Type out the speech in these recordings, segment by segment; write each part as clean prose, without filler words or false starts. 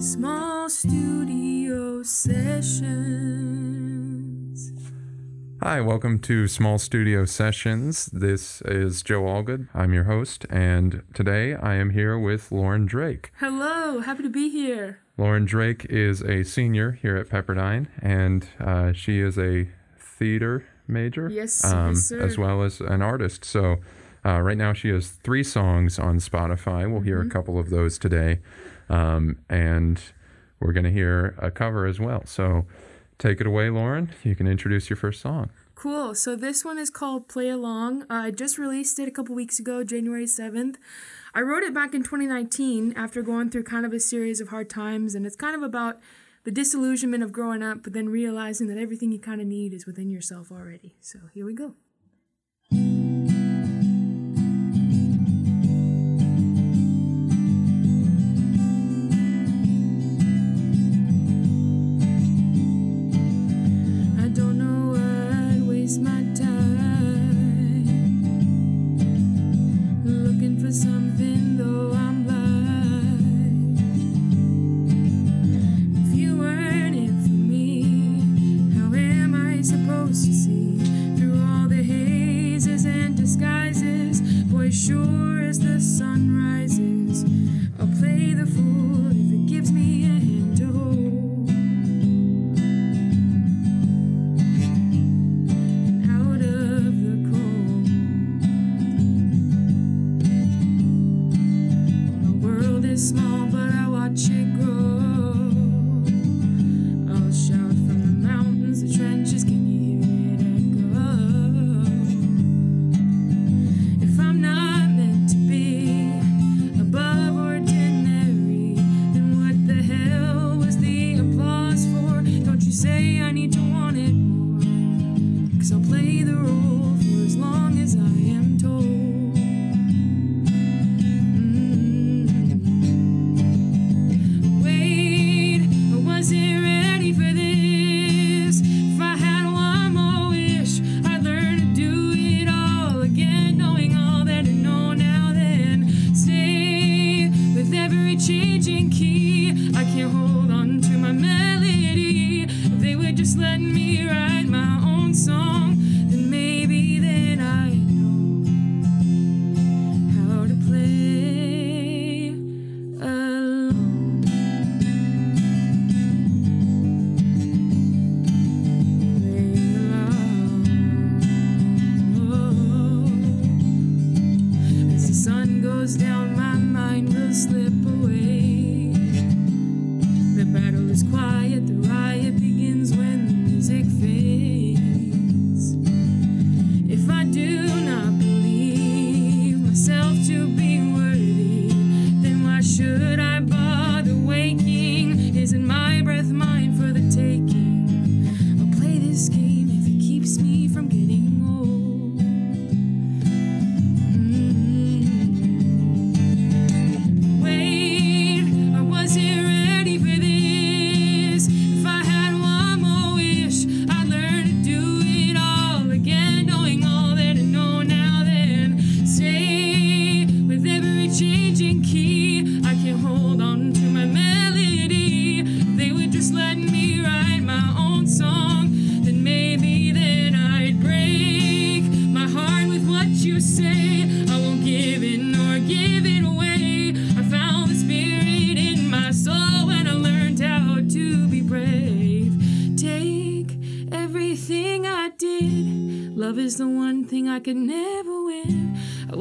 Small Studio Sessions. Hi, welcome to Small Studio Sessions. This is Joe Allgood. I'm your host, and today I am here with Lauren Drake. Hello, happy to be here. Lauren Drake is a senior here at Pepperdine, and she is a theater major. Yes, sir. As well as an artist. So right now she has 3 songs on Spotify. We'll hear a couple of those today. And we're going to hear a cover as well. So take it away, Lauren. You can introduce your first song. Cool. So this one is called Play Along. I just released it a couple weeks ago, January 7th. I wrote it back in 2019 after going through kind of a series of hard times. And it's kind of about the disillusionment of growing up, but then realizing that everything you kind of need is within yourself already. So here we go.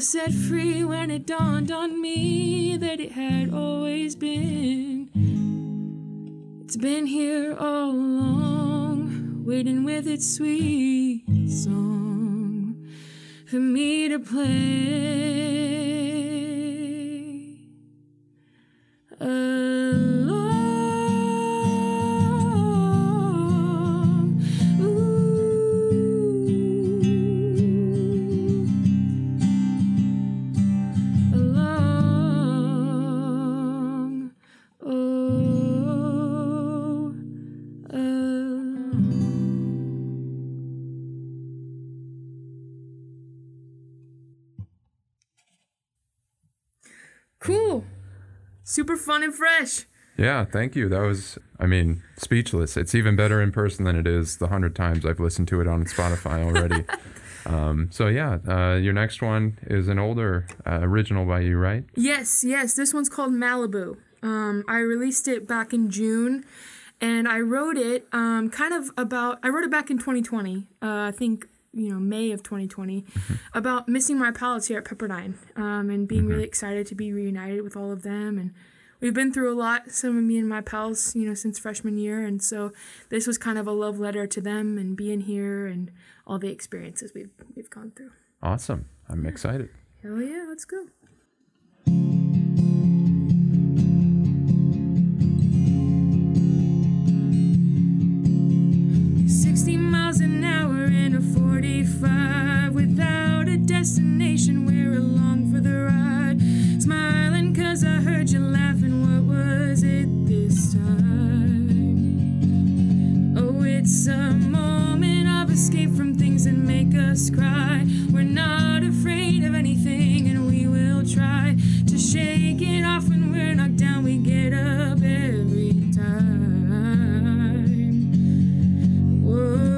Set free when it dawned on me that it had always been. It's been here all along, waiting with its sweet song for me to play along. Super fun and fresh. Yeah, thank you. That was, I mean, speechless. It's even better in person than it is the 100 times I've listened to it on Spotify already. Your next one is an older original by you, right? Yes. This one's called Malibu. I released it back in June, and I wrote it I wrote it back in 2020, I think, May of 2020, about missing my pals here at Pepperdine and being really excited to be reunited with all of them. And we've been through a lot, some of me and my pals, since freshman year. And so this was kind of a love letter to them and being here and all the experiences we've gone through. Awesome. I'm excited. Hell yeah, let's go. Without a destination, we're along for the ride, smiling 'cause I heard you laughing. What was it this time? Oh, it's a moment of escape from things that make us cry. We're not afraid of anything, and we will try to shake it off. When we're knocked down, we get up every time. Whoa.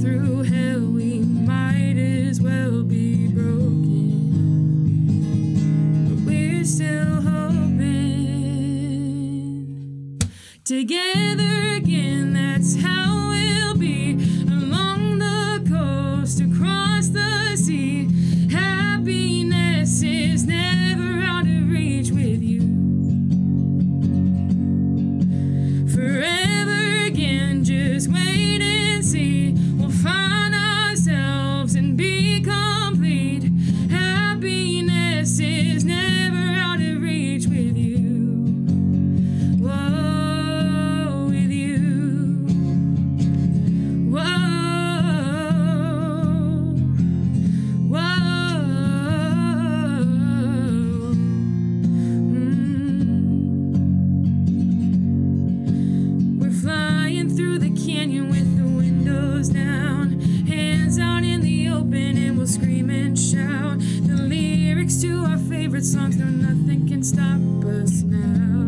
Through hell, we might as well be broken, but we're still hoping together again. That's how we'll be, along the coast, across the sea. Happiness is never out of reach with you. Forever again, just wait and see. Find ourselves and be complete. Happiness is never out of reach with you. Whoa, with you. Whoa, whoa. We're flying through the canyon with the windows down. Scream and shout the lyrics to our favorite songs. No, nothing can stop us now.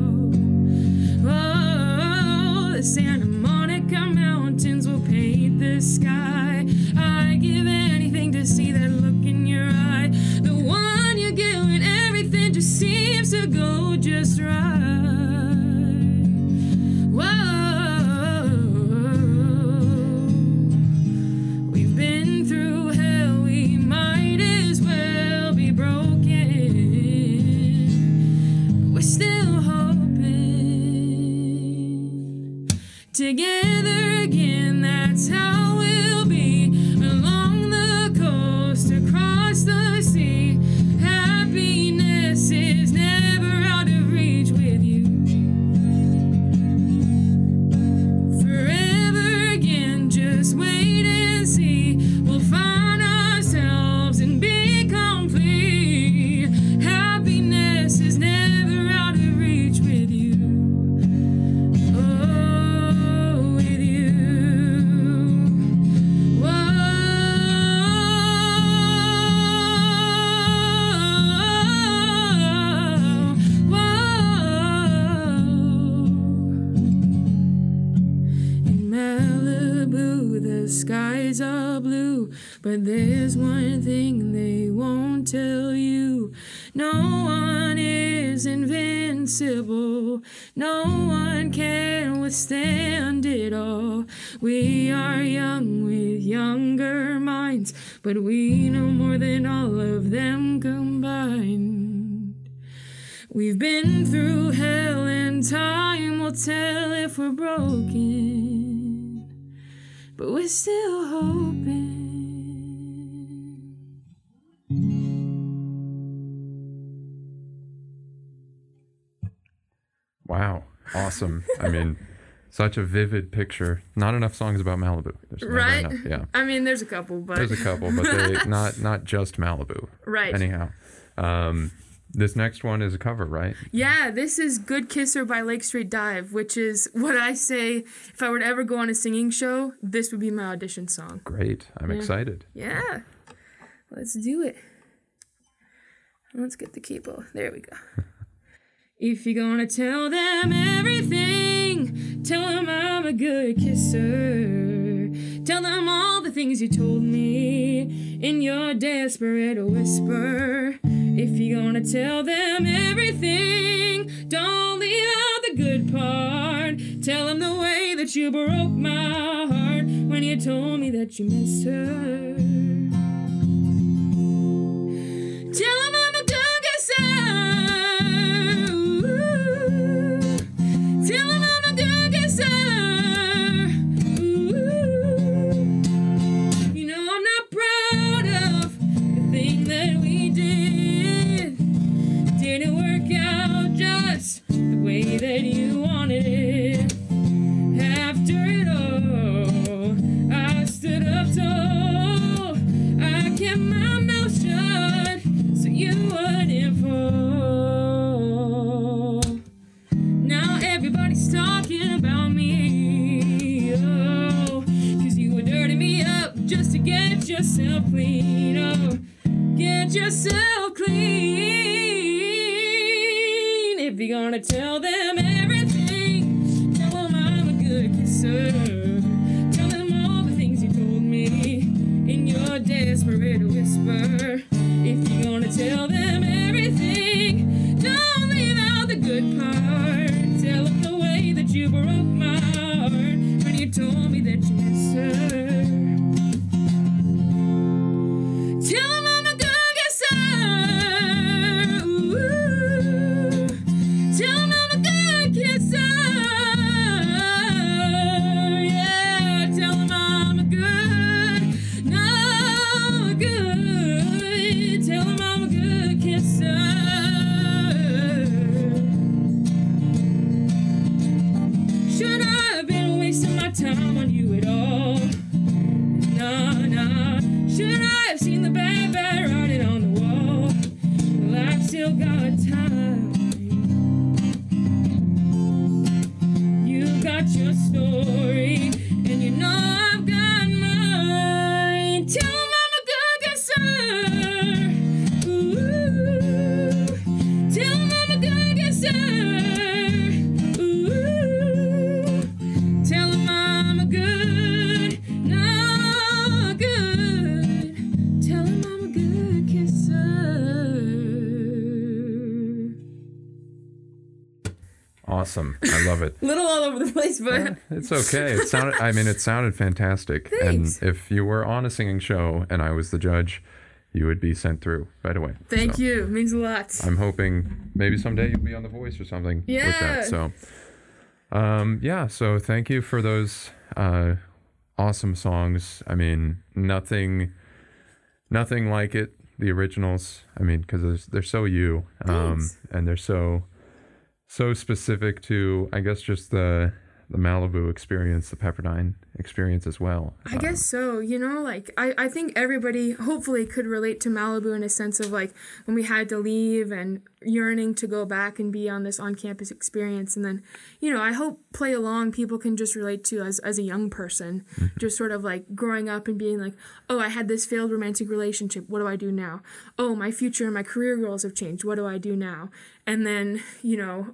Oh, the Santa Monica Mountains will paint the sky. I'd give anything to see that look in your eye, the one you give when everything just seems to go just right. Whoa, we've been through hell. Might as well be broken, but we're still hoping. Together again, that's how we'll be. Along the coast, across the sea. Happiness is never out of reach with you. Forever again, just wait and see. We'll find and be complete. Happiness is never out of reach with you. Oh, with you. Whoa, whoa. In Malibu, the skies are blue. But there's one thing they won't tell you. No one is invincible. No one can withstand it all. We are young with younger minds, but we know more than all of them combined. We've been through hell, and time will tell if we're broken, but we're still hoping. Wow. Awesome. I mean, such a vivid picture. Not enough songs about Malibu. Right? Enough. Yeah. I mean, there's a couple, but... they, not just Malibu. Right. Anyhow. This next one is a cover, right? Yeah, this is Good Kisser by Lake Street Dive, which is what I say, if I were to ever go on a singing show, this would be my audition song. Great. I'm excited. Yeah. Let's do it. Let's get the keyboard. There we go. If you're gonna tell them everything, tell them I'm a good kisser. Tell them all the things you told me in your desperate whisper. If you're gonna tell them everything, don't leave out the good part. Tell them the way that you broke my heart when you told me that you missed her. Tell them I'm a good kisser. Ooh. Tell them I'm a good kisser. Ooh. You know I'm not proud of the thing that we did. Didn't work out just the way that you wanted it. After it all, I stood up tall. I kept my mouth shut so you wouldn't fall. Now everybody's talking about me, oh, 'cause you were dirtying me up just to get yourself clean, oh, get yourself clean. If you're gonna tell them everything, tell them I'm a good kisser. Desperate whisper. If you're gonna tell them everything, don't leave out the good part. Tell them the way that you broke my heart when you told me that you missed her. Tell them I'm a good kisser. Ooh. Tell them I'm a good kisser. Yeah, tell them I'm a good. No. Good. Tell them I'm a good kisser. Should I have been wasting my time on you at all? Nah. Should I have seen the bad bad writing on the wall? Well, I've still got time. You've got your story, and you know I've got mine. Tell them awesome. I love it. Little all over the place, but it's okay. It sounded, it sounded fantastic. Thanks. And if you were on a singing show and I was the judge, you would be sent through right away. Thank you. It means a lot. I'm hoping maybe someday you'll be on The Voice or something with that. So, so thank you for those awesome songs. Nothing like it. The originals. Because they're so you, and they're so specific to, I guess, just the Malibu experience, the Pepperdine experience as well. I guess so. I think everybody hopefully could relate to Malibu in a sense of when we had to leave and yearning to go back and be on this on-campus experience. And then, I hope Play Along people can just relate to as a young person, just sort of growing up and being oh, I had this failed romantic relationship. What do I do now? Oh, my future and my career goals have changed. What do I do now? And then,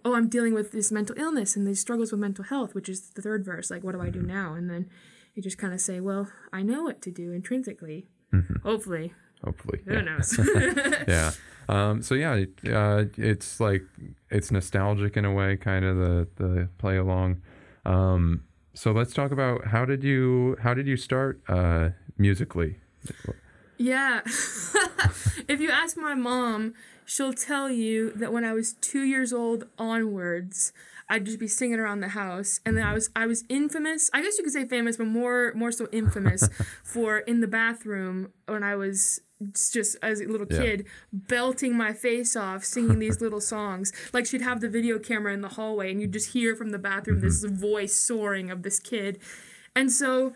oh, I'm dealing with this mental illness and these struggles with mental health, which is the third verse. What do I do now? And then you just kind of say, well, I know what to do intrinsically. Mm-hmm. Hopefully. Who knows? Yeah. It's nostalgic in a way, kind of the Play Along. So let's talk about how did you start musically? Yeah. If you ask my mom, she'll tell you that when I was 2 years old onwards, I'd just be singing around the house. And then I was infamous. I guess you could say famous, but more so infamous for in the bathroom when I was just as a little kid, belting my face off, singing these little songs. She'd have the video camera in the hallway and you'd just hear from the bathroom this voice soaring of this kid. And so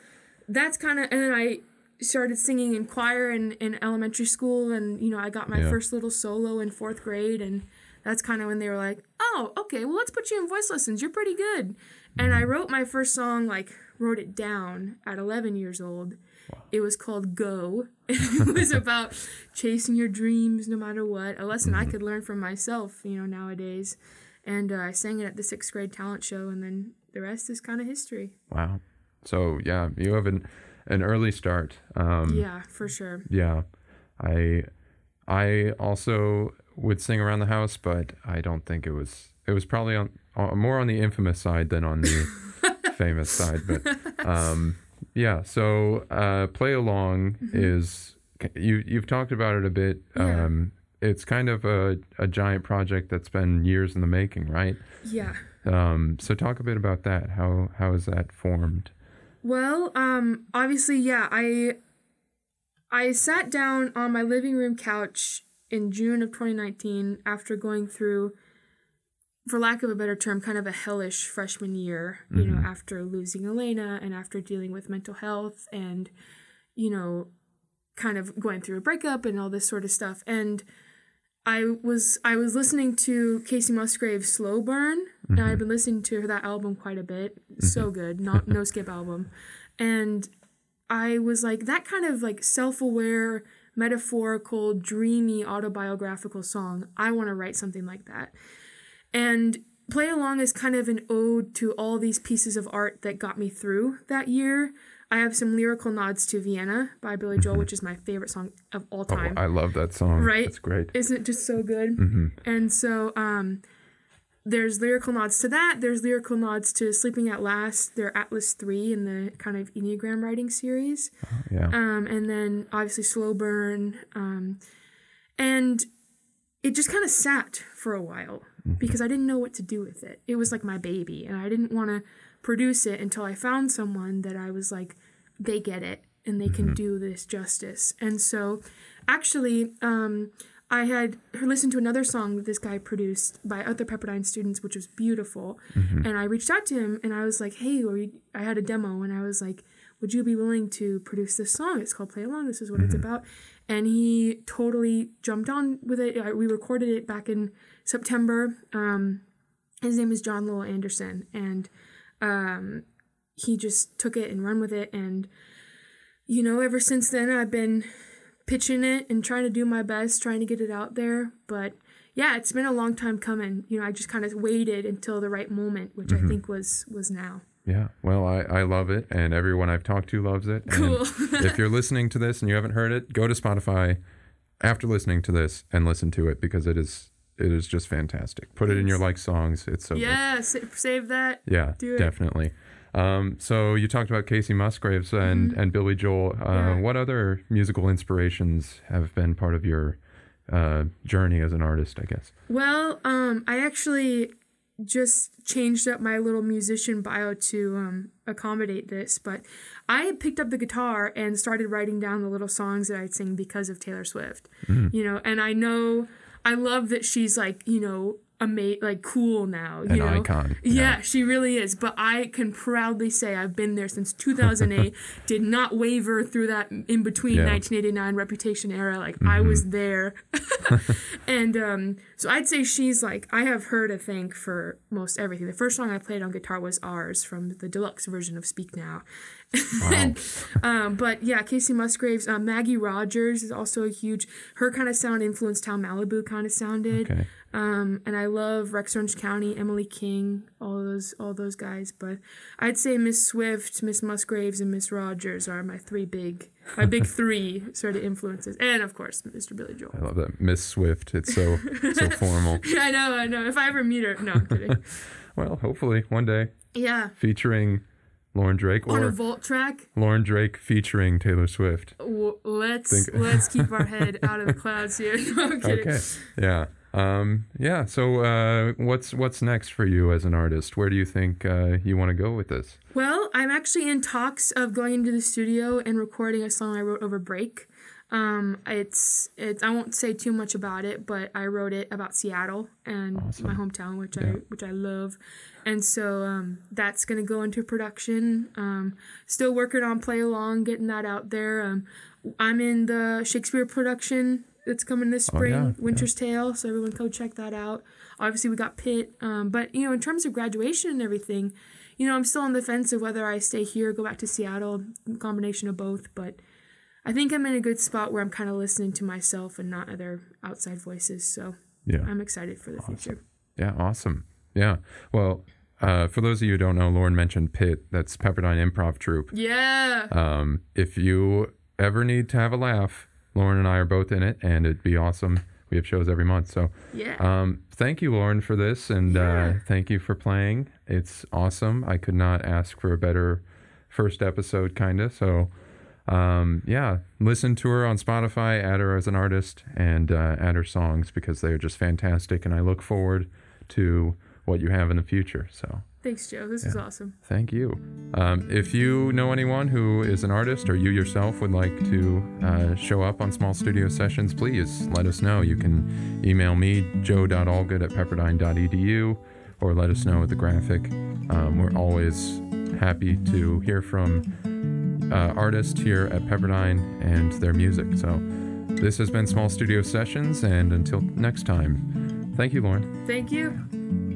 that's and then I started singing in choir in elementary school, and I got my first little solo in fourth grade, and that's kind of when they were like, oh, okay, well, let's put you in voice lessons, you're pretty good. And I wrote my first song, wrote it down at 11 years old, Wow. It was called Go. It was about chasing your dreams no matter what, a lesson I could learn from myself, you know, nowadays. And I sang it at the 6th grade talent show, and then the rest is kind of history. Wow. So, yeah, you have an early start. Yeah, for sure. Yeah. I also would sing around the house, but I don't think it was probably more on the infamous side than on the famous side. But yeah, so Play Along is, you've talked about it a bit. Yeah. It's kind of a giant project that's been years in the making, right? Yeah. So talk a bit about that. How is that formed? Well, obviously, yeah, I sat down on my living room couch in June of 2019 after going through, for lack of a better term, kind of a hellish freshman year, you know, after losing Elena and after dealing with mental health and, you know, kind of going through a breakup and all this sort of stuff. And I was listening to Casey Musgraves' Slow Burn, and I've been listening to that album quite a bit. So good. No skip album. And I was like, that kind of like self-aware, metaphorical, dreamy, autobiographical song, I want to write something like that. And Play Along is kind of an ode to all these pieces of art that got me through that year. I have some lyrical nods to Vienna by Billy Joel, which is my favorite song of all time. Oh, I love that song. Right? It's great. Isn't it just so good? And so there's lyrical nods to that. There's lyrical nods to Sleeping at Last, their Atlas III in the kind of Enneagram writing series. Oh, yeah. And then obviously Slow Burn. And it just kind of sat for a while because I didn't know what to do with it. It was like my baby, and I didn't want to produce it until I found someone that I was like, they get it and they can do this justice. And so actually I had listened to another song that this guy produced by other Pepperdine students, which was beautiful. And I reached out to him and I was like, hey, I had a demo and I was like, would you be willing to produce this song? It's called Play Along. This is what it's about. And he totally jumped on with it. We recorded it back in September. His name is John Little Anderson, and he just took it and run with it. And, you know, ever since then, I've been pitching it and trying to do my best, trying to get it out there. But yeah, it's been a long time coming. You know, I just kind of waited until the right moment, which I think was now. Yeah. Well, I love it, and everyone I've talked to loves it. Cool. If you're listening to this and you haven't heard it, go to Spotify after listening to this and listen to it, because it is just fantastic. Put it in your like songs. It's so good. Save that. Yeah, do it. Definitely. So you talked about Casey Musgraves and Billy Joel. What other musical inspirations have been part of your journey as an artist, I guess? Well, I actually just changed up my little musician bio to accommodate this, but I had picked up the guitar and started writing down the little songs that I'd sing because of Taylor Swift. You know, and I love that she's like, you know, like cool now. You know? An icon. Yeah, yeah, she really is. But I can proudly say I've been there since 2008, did not waver through that in between 1989 Reputation era. Like I was there. And so I'd say she's like, I have her to thank for most everything. The first song I played on guitar was Ours from the deluxe version of Speak Now. Wow. And, but yeah, Casey Musgraves, Maggie Rogers is also a huge, her kind of sound influenced how Malibu kind of sounded. Okay. And I love Rex Orange County, Emily King, all those guys. But I'd say Miss Swift, Miss Musgraves, and Miss Rogers are my big three sort of influences. And of course, Mr. Billy Joel. I love that Miss Swift. It's so so formal. Yeah, I know. If I ever meet her, no, I'm kidding. Well, hopefully one day. Yeah. Featuring Lauren Drake on a vault track. Lauren Drake featuring Taylor Swift. Let's keep our head out of the clouds here. No, I'm kidding. Okay. Yeah. Yeah. So what's next for you as an artist? Where do you think you want to go with this? Well, I'm actually in talks of going into the studio and recording a song I wrote over break. I won't say too much about it, but I wrote it about Seattle and my hometown, which I love. And so that's going to go into production. Still working on Play Along, getting that out there. I'm in the Shakespeare production that's coming this spring, Winter's Tale, so everyone go check that out. Obviously, we got Pitt. But, you know, in terms of graduation and everything, you know, I'm still on the fence of whether I stay here or go back to Seattle, combination of both, but I think I'm in a good spot where I'm kind of listening to myself and not other outside voices, so yeah. I'm excited for the future. Yeah, awesome. Yeah, well, for those of you who don't know, Lauren mentioned Pitt. That's Pepperdine Improv Troupe. Yeah. If you ever need to have a laugh, Lauren and I are both in it, and it'd be awesome. We have shows every month. So yeah. Thank you, Lauren, for this, and thank you for playing. It's awesome. I could not ask for a better first episode, kind of. So, yeah, listen to her on Spotify, add her as an artist, and add her songs because they are just fantastic, and I look forward to what you have in the future. So thanks, Joe. This is awesome. Thank you. If you know anyone who is an artist or you yourself would like to show up on Small Studio Sessions, please let us know. You can email me, joe.allgood@pepperdine.edu, or let us know at the graphic. We're always happy to hear from artists here at Pepperdine and their music. So this has been Small Studio Sessions, and until next time, thank you, Lauren. Thank you.